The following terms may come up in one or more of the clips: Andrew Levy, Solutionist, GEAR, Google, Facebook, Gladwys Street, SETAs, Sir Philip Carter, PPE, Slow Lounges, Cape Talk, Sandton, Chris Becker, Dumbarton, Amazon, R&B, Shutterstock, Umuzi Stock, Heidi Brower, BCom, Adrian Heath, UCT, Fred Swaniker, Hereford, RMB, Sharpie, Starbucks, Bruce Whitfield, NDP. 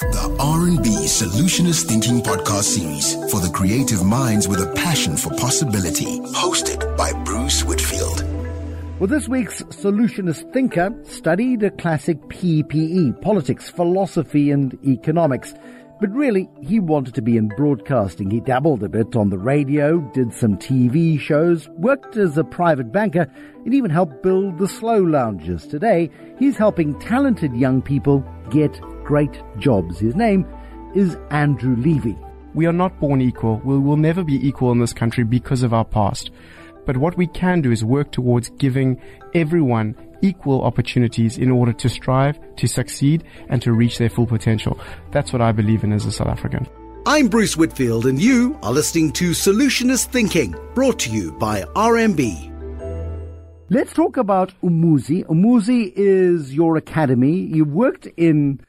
The R&B Solutionist Thinking Podcast Series for the creative minds with a passion for possibility. Hosted by Bruce Whitfield. Well, this week's Solutionist Thinker studied a classic PPE, politics, philosophy and economics. But really, he wanted to be in broadcasting. He dabbled a bit on the radio, did some TV shows, worked as a private banker, and even helped build the Slow Lounges. Today, he's helping talented young people get great jobs. His name is Andrew Levy. We are not born equal. We will never be equal in this country because of our past. But what we can do is work towards giving everyone equal opportunities in order to strive, to succeed, and to reach their full potential. That's what I believe in as a South African. I'm Bruce Whitfield, and you are listening to Solutionist Thinking, brought to you by RMB. Let's talk about Umuzi. Umuzi is your academy. You worked in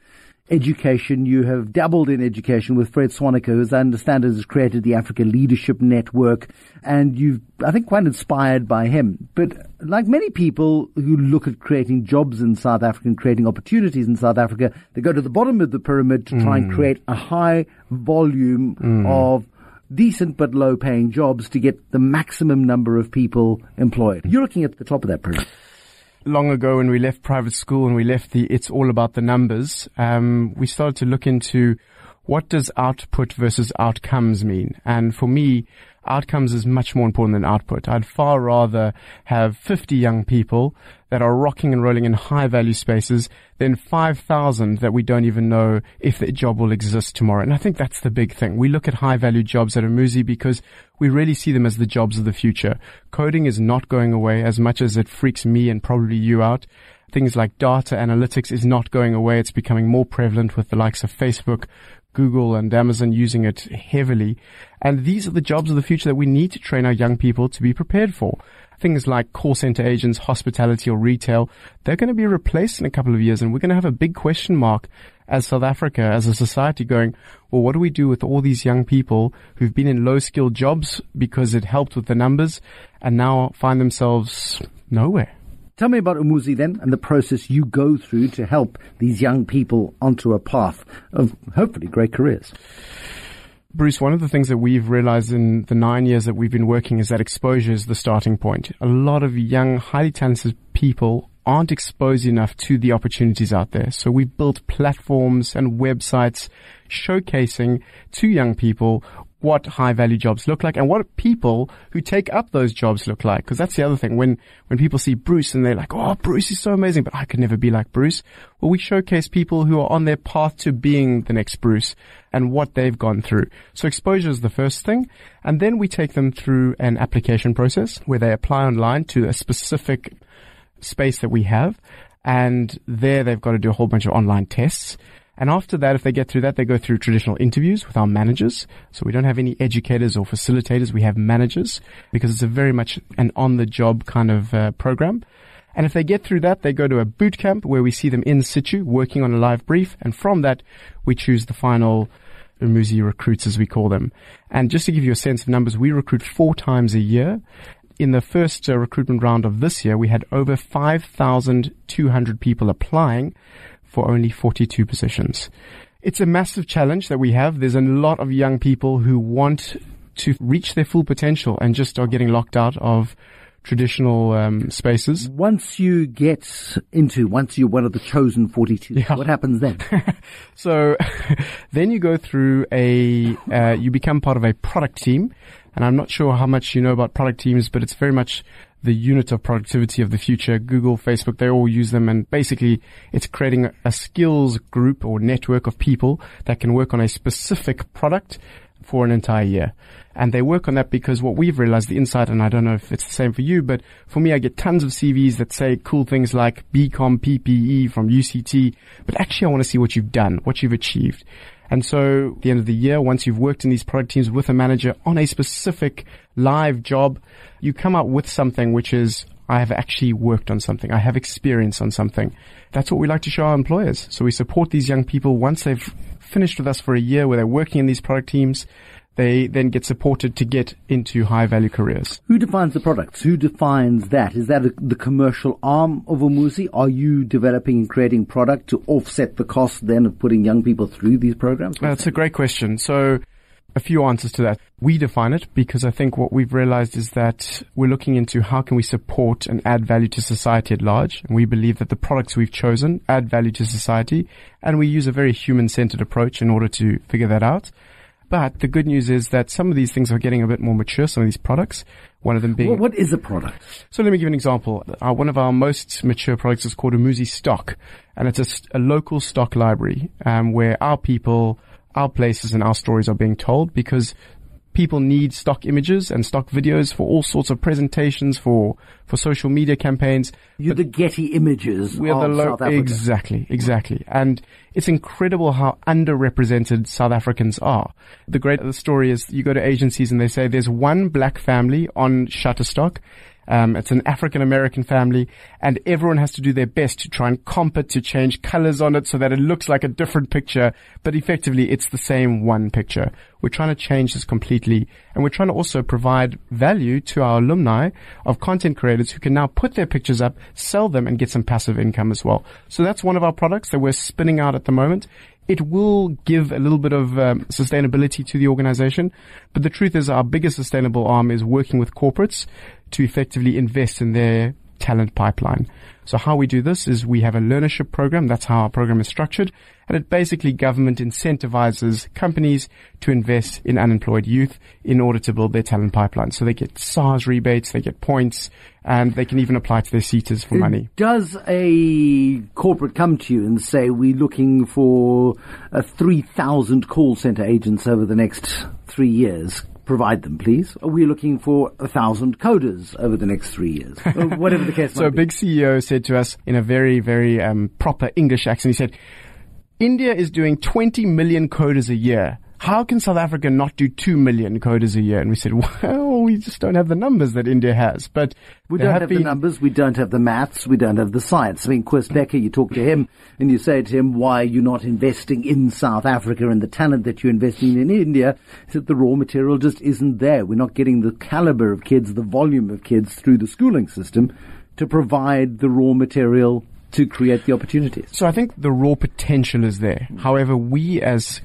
education. You have dabbled in education with Fred Swaniker, who, as I understand it, has created the Africa Leadership Network, and you've, I think, quite inspired by him. But like many people who look at creating jobs in South Africa and creating opportunities in South Africa, they go to the bottom of the pyramid to try and create a high volume of decent but low-paying jobs to get the maximum number of people employed. You're looking at the top of that pyramid. Long ago, when we left private school and we left the it's all about the numbers, we started to look into what does output versus outcomes mean. And for me, outcomes is much more important than output. I'd far rather have 50 young people that are rocking and rolling in high-value spaces than 5,000 that we don't even know if their job will exist tomorrow. And I think that's the big thing. We look at high-value jobs at Umuzi because we really see them as the jobs of the future. Coding is not going away, as much as it freaks me and probably you out. Things like data analytics is not going away. It's becoming more prevalent with the likes of Facebook, Google and Amazon using it heavily. And these are the jobs of the future that we need to train our young people to be prepared for. Things like call center agents, hospitality or retail, they're going to be replaced in a couple of years. And we're going to have a big question mark as South Africa, as a society going, well, what do we do with all these young people who've been in low-skilled jobs because it helped with the numbers and now find themselves nowhere? Tell me about Umuzi then and the process you go through to help these young people onto a path of hopefully great careers. Bruce, one of the things that we've realized in the 9 years that we've been working is that exposure is the starting point. A lot of young, highly talented people aren't exposed enough to the opportunities out there. So we've built platforms and websites showcasing to young people what high-value jobs look like and what people who take up those jobs look like. Because that's the other thing. When people see Bruce and they're like, oh, Bruce is so amazing, but I could never be like Bruce. Well, we showcase people who are on their path to being the next Bruce and what they've gone through. So exposure is the first thing. And then we take them through an application process where they apply online to a specific space that we have. And there they've got to do a whole bunch of online tests. And after that, if they get through that, they go through traditional interviews with our managers. So we don't have any educators or facilitators. We have managers because it's a very much an on-the-job kind of program. And if they get through that, they go to a boot camp where we see them in situ working on a live brief. And from that, we choose the final Umuzi recruits, as we call them. And just to give you a sense of numbers, we recruit 4 times a year. In the first recruitment round of this year, we had over 5,200 people applying for only 42 positions. It's a massive challenge that we have. There's a lot of young people who want to reach their full potential and just are getting locked out of traditional spaces. Once you're one of the chosen 42, what happens then? So then you go through you become part of a product team. And I'm not sure how much you know about product teams, but it's very much the unit of productivity of the future. Google, Facebook, they all use them. And basically, it's creating a skills group or network of people that can work on a specific product for an entire year. And they work on that because what we've realized, the insight, and I don't know if it's the same for you, but for me, I get tons of CVs that say cool things like BCom, PPE from UCT. But actually, I want to see what you've done, what you've achieved. And so at the end of the year, once you've worked in these product teams with a manager on a specific live job, you come up with something which is, I have actually worked on something. I have experience on something. That's what we like to show our employers. So we support these young people once they've finished with us for a year where they're working in these product teams. they then get supported to get into high-value careers. Who defines the products? Who defines that? Is that the commercial arm of Umuzi? Are you developing and creating product to offset the cost then of putting young people through these programs? That's a great question. So a few answers to that. We define it because I think what we've realized is that we're looking into how can we support and add value to society at large. And we believe that the products we've chosen add value to society. And we use a very human-centered approach in order to figure that out. But the good news is that some of these things are getting a bit more mature, some of these products. One of them being... Well, what is a product? So let me give you an example. One of our most mature products is called Umuzi Stock. And it's a local stock library where our people... our places and our stories are being told, because people need stock images and stock videos for all sorts of presentations, for social media campaigns. You're the Getty Images of South Africa. Exactly. And it's incredible how underrepresented South Africans are. The great story is you go to agencies and they say there's one black family on Shutterstock. It's an African-American family, and everyone has to do their best to try and comp it, to change colors on it so that it looks like a different picture, but effectively it's the same one picture. We're trying to change this completely, and we're trying to also provide value to our alumni of content creators who can now put their pictures up, sell them, and get some passive income as well. So that's one of our products that we're spinning out at the moment. It will give a little bit of sustainability to the organization, but the truth is our biggest sustainable arm is working with corporates to effectively invest in their talent pipeline. So how we do this is we have a learnership program. That's how our program is structured. And it basically government incentivizes companies to invest in unemployed youth in order to build their talent pipeline. So they get SARS rebates, they get points, and they can even apply to their SETAs for money. Does a corporate come to you and say, we're looking for 3,000 call center agents over the next 3 years? Provide them, please. Are we looking for 1,000 coders over the next 3 years? Or whatever the case might be. So a big CEO said to us in a very, very proper English accent, he said, India is doing 20 million coders a year. How can South Africa not do 2 million coders a year? And we said, well, we just don't have the numbers that India has. But we don't have the numbers, we don't have the maths, we don't have the science. I mean, Chris Becker, you talk to him and you say to him, why are you not investing in South Africa and the talent that you're investing in India? He said, the raw material just isn't there. We're not getting the caliber of kids, the volume of kids through the schooling system to provide the raw material to create the opportunities. So I think the raw potential is there. However, we as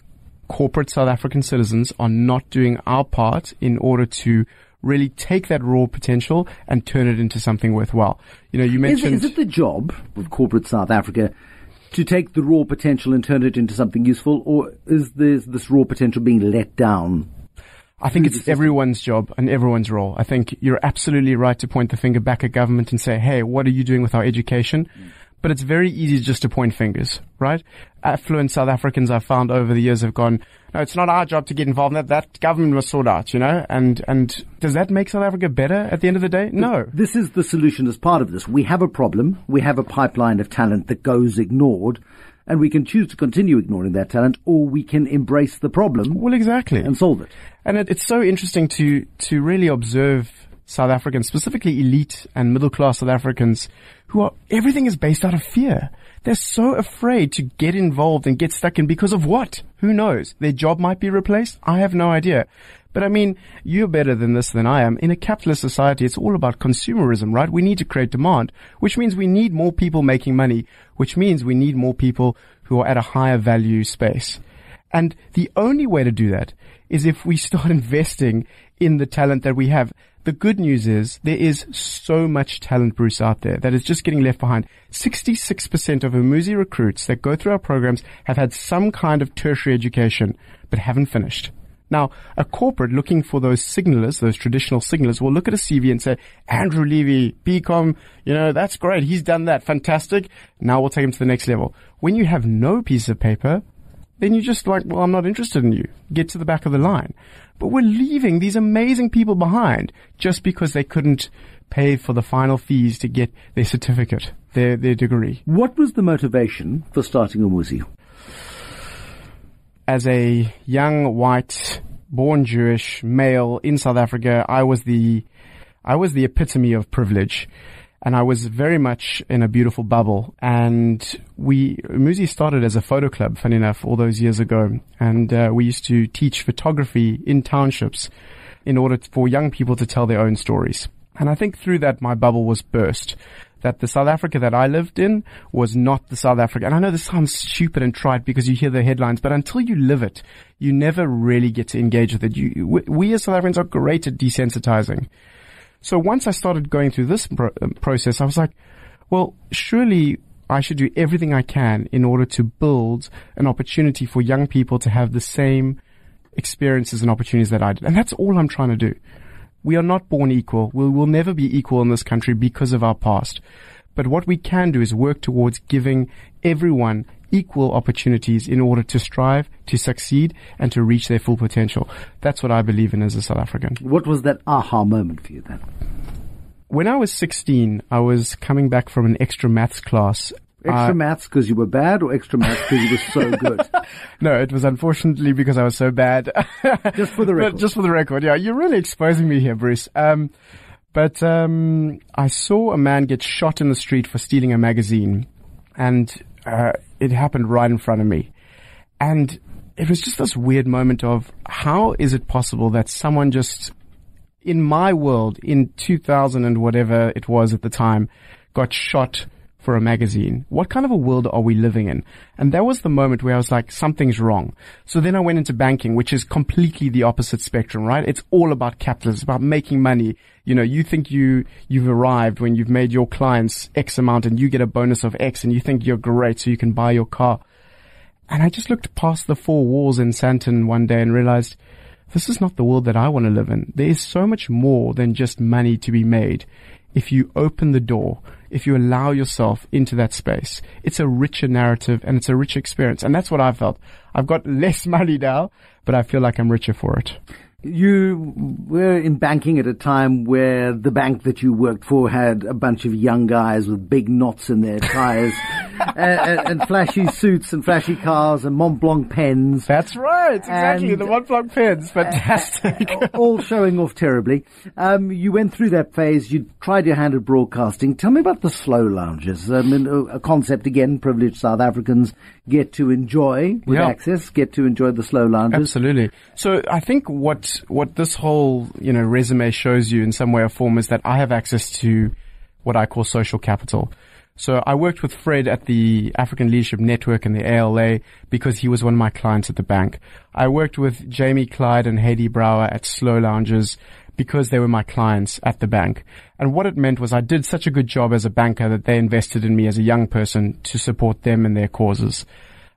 corporate South African citizens are not doing our part in order to really take that raw potential and turn it into something worthwhile. You know, you mentioned... Is it the job of corporate South Africa to take the raw potential and turn it into something useful, or is this raw potential being let down? I think it's everyone's job and everyone's role. I think you're absolutely right to point the finger back at government and say, hey, what are you doing with our education? But it's very easy just to point fingers, right? Affluent South Africans, I've found over the years, have gone, no, it's not our job to get involved in that. That government must sort out, you know? And does that make South Africa better at the end of the day? No. This is the solution as part of this. We have a problem. We have a pipeline of talent that goes ignored. And we can choose to continue ignoring that talent, or we can embrace the problem. Well, exactly. And solve it. And it's so interesting to really observe South Africans, specifically elite and middle-class South Africans, who are, everything is based out of fear. They're so afraid to get involved and get stuck in because of what? Who knows? Their job might be replaced. I have no idea. But I mean, you're better than this than I am. In a capitalist society, it's all about consumerism, right? We need to create demand, which means we need more people making money, which means we need more people who are at a higher value space. And the only way to do that is if we start investing in the talent that we have. The good news is there is so much talent, Bruce, out there that is just getting left behind. 66% of Umuzi recruits that go through our programs have had some kind of tertiary education but haven't finished. Now, a corporate looking for those signalers, those traditional signalers, will look at a CV and say, Andrew Levy, BCom, you know, that's great. He's done that. Fantastic. Now we'll take him to the next level. When you have no piece of paper, then you're just like, well, I'm not interested in you. Get to the back of the line. But we're leaving these amazing people behind just because they couldn't pay for the final fees to get their certificate, their degree. What was the motivation for starting Umuzi? As a young, white, born Jewish male in South Africa, I was the epitome of privilege. And I was very much in a beautiful bubble. And Umuzi started as a photo club, funny enough, all those years ago. And we used to teach photography in townships in order for young people to tell their own stories. And I think through that, my bubble was burst, that the South Africa that I lived in was not the South Africa. And I know this sounds stupid and trite because you hear the headlines, but until you live it, you never really get to engage with it. We as South Africans are great at desensitizing. So once I started going through this process, I was like, well, surely I should do everything I can in order to build an opportunity for young people to have the same experiences and opportunities that I did. And that's all I'm trying to do. We are not born equal. We will never be equal in this country because of our past. But what we can do is work towards giving everyone equal opportunities in order to strive, to succeed, and to reach their full potential. That's what I believe in as a South African. What was that aha moment for you then? When I was 16, I was coming back from an extra maths class. Extra maths because you were bad or extra maths because you were so good? No, it was unfortunately because I was so bad. Just for the record. Just for the record, yeah. You're really exposing me here, Bruce. But I saw a man get shot in the street for stealing a magazine. And it happened right in front of me. And it was just this weird moment of how is it possible that someone just, in my world, in 2000 and whatever it was at the time, got shot for a magazine? What kind of a world are we living in? And that was the moment where I was like, something's wrong. So then I went into banking, which is completely the opposite spectrum, right? It's all about capitalism. It's about making money. You know, you think you've arrived when you've made your clients X amount and you get a bonus of X and you think you're great so you can buy your car. And I just looked past the four walls in Sandton one day and realized this is not the world that I want to live in. There is so much more than just money to be made. If you open the door, if you allow yourself into that space, it's a richer narrative and it's a richer experience. And that's what I felt. I've got less money now, but I feel like I'm richer for it. You were in banking at a time where the bank that you worked for had a bunch of young guys with big knots in their tires and flashy suits and flashy cars and Mont Blanc pens. That's right, exactly, the Mont Blanc pens, fantastic. All showing off terribly. You went through that phase, you tried your hand at broadcasting. Tell me about the Slow Lounges, a concept, again, privileged South Africans get to enjoy with access, get to enjoy the Slow Lounges. Absolutely. So I think what this whole, resume shows you in some way or form is that I have access to what I call social capital. So I worked with Fred at the African Leadership Network and the ALA because he was one of my clients at the bank. I worked with Jamie Clyde and Heidi Brower at Slow Lounges because they were my clients at the bank. And what it meant was I did such a good job as a banker that they invested in me as a young person to support them and their causes.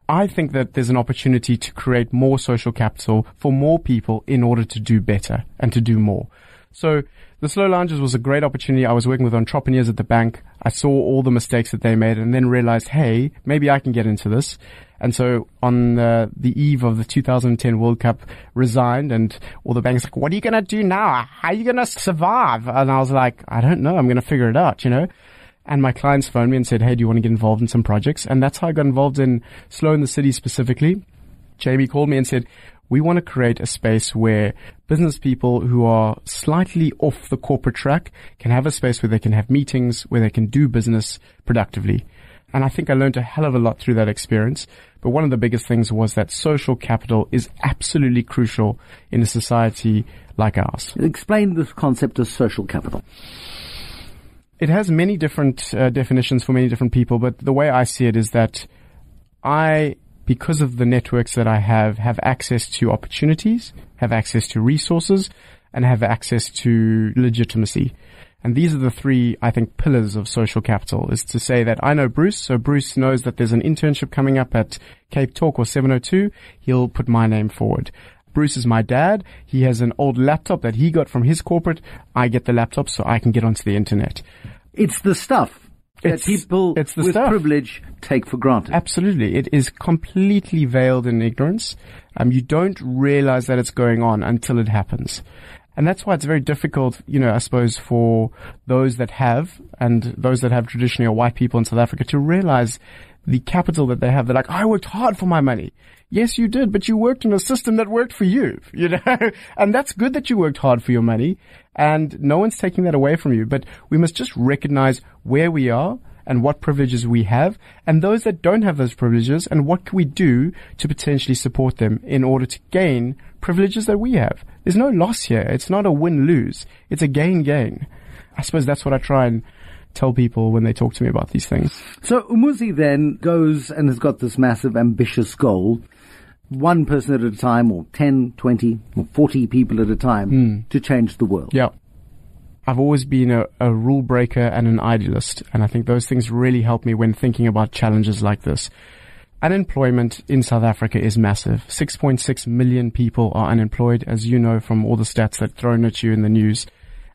I think that there's an opportunity to create more social capital for more people in order to do better and to do more. So the Slow Lounges was a great opportunity. I was working with entrepreneurs at the bank. I saw all the mistakes that they made and then realized, hey, maybe I can get into this. And so on the eve of the 2010 World Cup, resigned, and all the banks like, what are you going to do now? How are you going to survive? And I was like, I don't know. I'm going to figure it out, And my clients phoned me and said, hey, do you want to get involved in some projects? And that's how I got involved in Slow in the City specifically. Jamie called me and said, we want to create a space where business people who are slightly off the corporate track can have a space where they can have meetings, where they can do business productively. And I think I learned a hell of a lot through that experience. But one of the biggest things was that social capital is absolutely crucial in a society like ours. Explain this concept of social capital. It has many different definitions for many different people, but the way I see it is that I, because of the networks that I have access to opportunities, have access to resources, and have access to legitimacy. And these are the three, I think, pillars of social capital, is to say that I know Bruce, so Bruce knows that there's an internship coming up at Cape Talk or 702. He'll put my name forward. Bruce is my dad. He has an old laptop that he got from his corporate. I get the laptop so I can get onto the internet. It's the stuff that people with privilege take for granted. Absolutely. It is completely veiled in ignorance. You don't realize that it's going on until it happens. And that's why it's very difficult, I suppose, for those that have, and those that have traditionally are white people in South Africa, to realize the capital that they have. They're like, I worked hard for my money. Yes, you did, but you worked in a system that worked for you, you know, and that's good that you worked hard for your money and no one's taking that away from you. But we must just recognize where we are and what privileges we have and those that don't have those privileges and what can we do to potentially support them in order to gain privileges that we have. There's no loss here. It's not a win-lose. It's a gain-gain. I suppose that's what I try and tell people when they talk to me about these things. So Umuzi then goes and has got this massive ambitious goal, one person at a time or 10, 20 or 40 people at a time to change the world. Yeah. I've always been a rule breaker and an idealist, and I think those things really help me when thinking about challenges like this. Unemployment in South Africa is massive. 6.6 million people are unemployed, as you know from all the stats that are thrown at you in the news.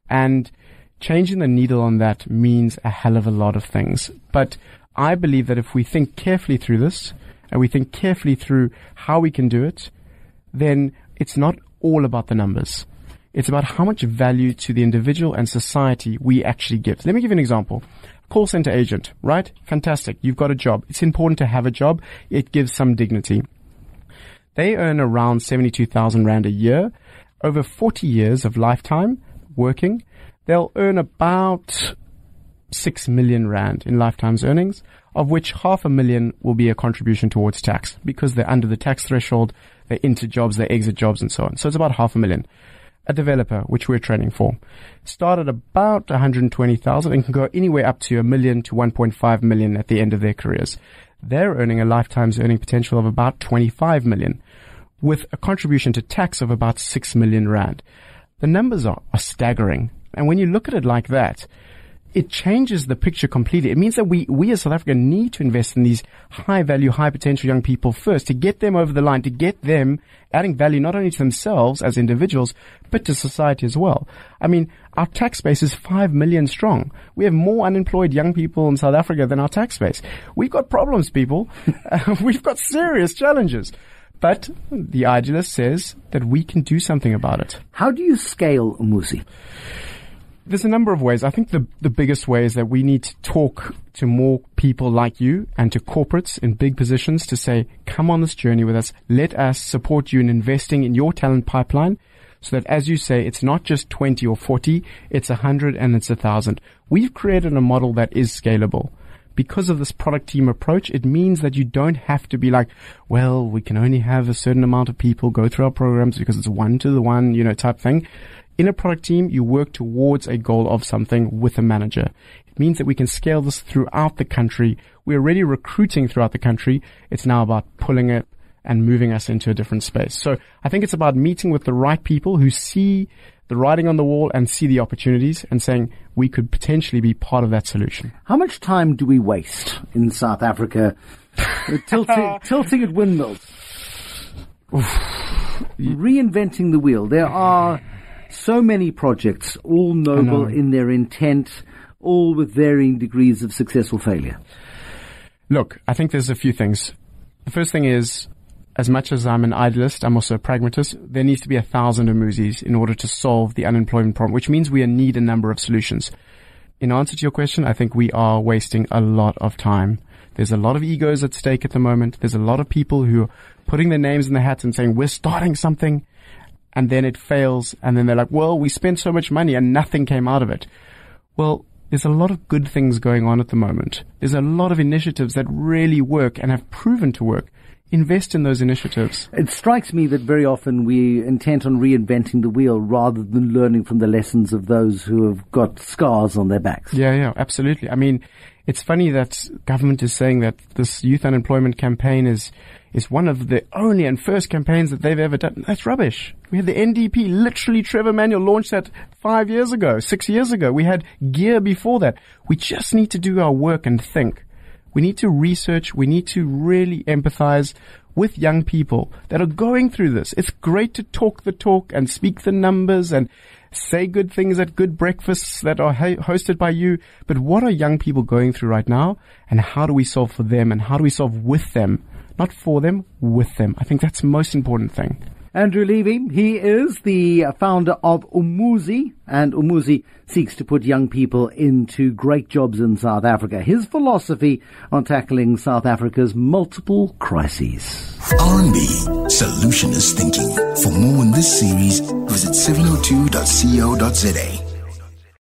And changing the needle on that means a hell of a lot of things. But I believe that if we think carefully through this, and we think carefully through how we can do it, then it's not all about the numbers. It's about how much value to the individual and society we actually give. Let me give you an example. Call center agent, right? Fantastic. You've got a job. It's important to have a job. It gives some dignity. They earn around 72,000 Rand a year. Over 40 years of lifetime working, they'll earn about 6 million Rand in lifetime's earnings, of which 500,000 will be a contribution towards tax because they're under the tax threshold. They're into jobs, they exit jobs and so on. So it's about 500,000. A developer, which we're training for, start at about 120,000 and can go anywhere up to 1 million to 1.5 million at the end of their careers. They're earning a lifetime's earning potential of about 25 million with a contribution to tax of about 6 million Rand. The numbers are staggering. And when you look at it like that, it changes the picture completely. It means that we as South Africa need to invest in these high value, high potential young people first to get them over the line, to get them adding value not only to themselves as individuals, but to society as well. I mean, our tax base is 5 million strong. We have more unemployed young people in South Africa than our tax base. We've got problems, people. We've got serious challenges. But the idealist says that we can do something about it. How do you scale Umuzi? There's a number of ways. I think the biggest way is that we need to talk to more people like you and to corporates in big positions to say, come on this journey with us. Let us support you in investing in your talent pipeline so that, as you say, it's not just 20 or 40, it's 100 and it's 1,000. We've created a model that is scalable. Because of this product team approach, it means that you don't have to be like, well, we can only have a certain amount of people go through our programs because it's one to the one, you know, type thing. In a product team, you work towards a goal of something with a manager. It means that we can scale this throughout the country. We're already recruiting throughout the country. It's now about pulling it and moving us into a different space. So I think it's about meeting with the right people who see the writing on the wall and see the opportunities and saying we could potentially be part of that solution. How much time do we waste in South Africa tilting at windmills? Reinventing the wheel. There are so many projects, all noble in their intent, all with varying degrees of success or failure. Look, I think there's a few things. The first thing is, as much as I'm an idealist, I'm also a pragmatist. There needs to be 1,000 Umuzis in order to solve the unemployment problem, which means we need a number of solutions. In answer to your question, I think we are wasting a lot of time. There's a lot of egos at stake at the moment. There's a lot of people who are putting their names in the hats and saying, we're starting something. And then it fails, and then they're like, well, we spent so much money and nothing came out of it. Well, there's a lot of good things going on at the moment. There's a lot of initiatives that really work and have proven to work. Invest in those initiatives. It strikes me that very often we intent on reinventing the wheel rather than learning from the lessons of those who have got scars on their backs. Yeah, absolutely. I mean, it's funny that government is saying that this youth unemployment campaign is one of the only and first campaigns that they've ever done. That's rubbish. We had the NDP, literally Trevor Manuel launched that 5 years ago, 6 years ago. We had GEAR before that. We just need to do our work and think. We need to research. We need to really empathize with young people that are going through this. It's great to talk the talk and speak the numbers and say good things at good breakfasts that are hosted by you. But what are young people going through right now? And how do we solve for them? And how do we solve with them? Not for them, with them. I think that's the most important thing. Andrew Levy, he is the founder of Umuzi, and Umuzi seeks to put young people into great jobs in South Africa. His philosophy on tackling South Africa's multiple crises. R&B, solutionist thinking. For more on this series, visit 702.co.za.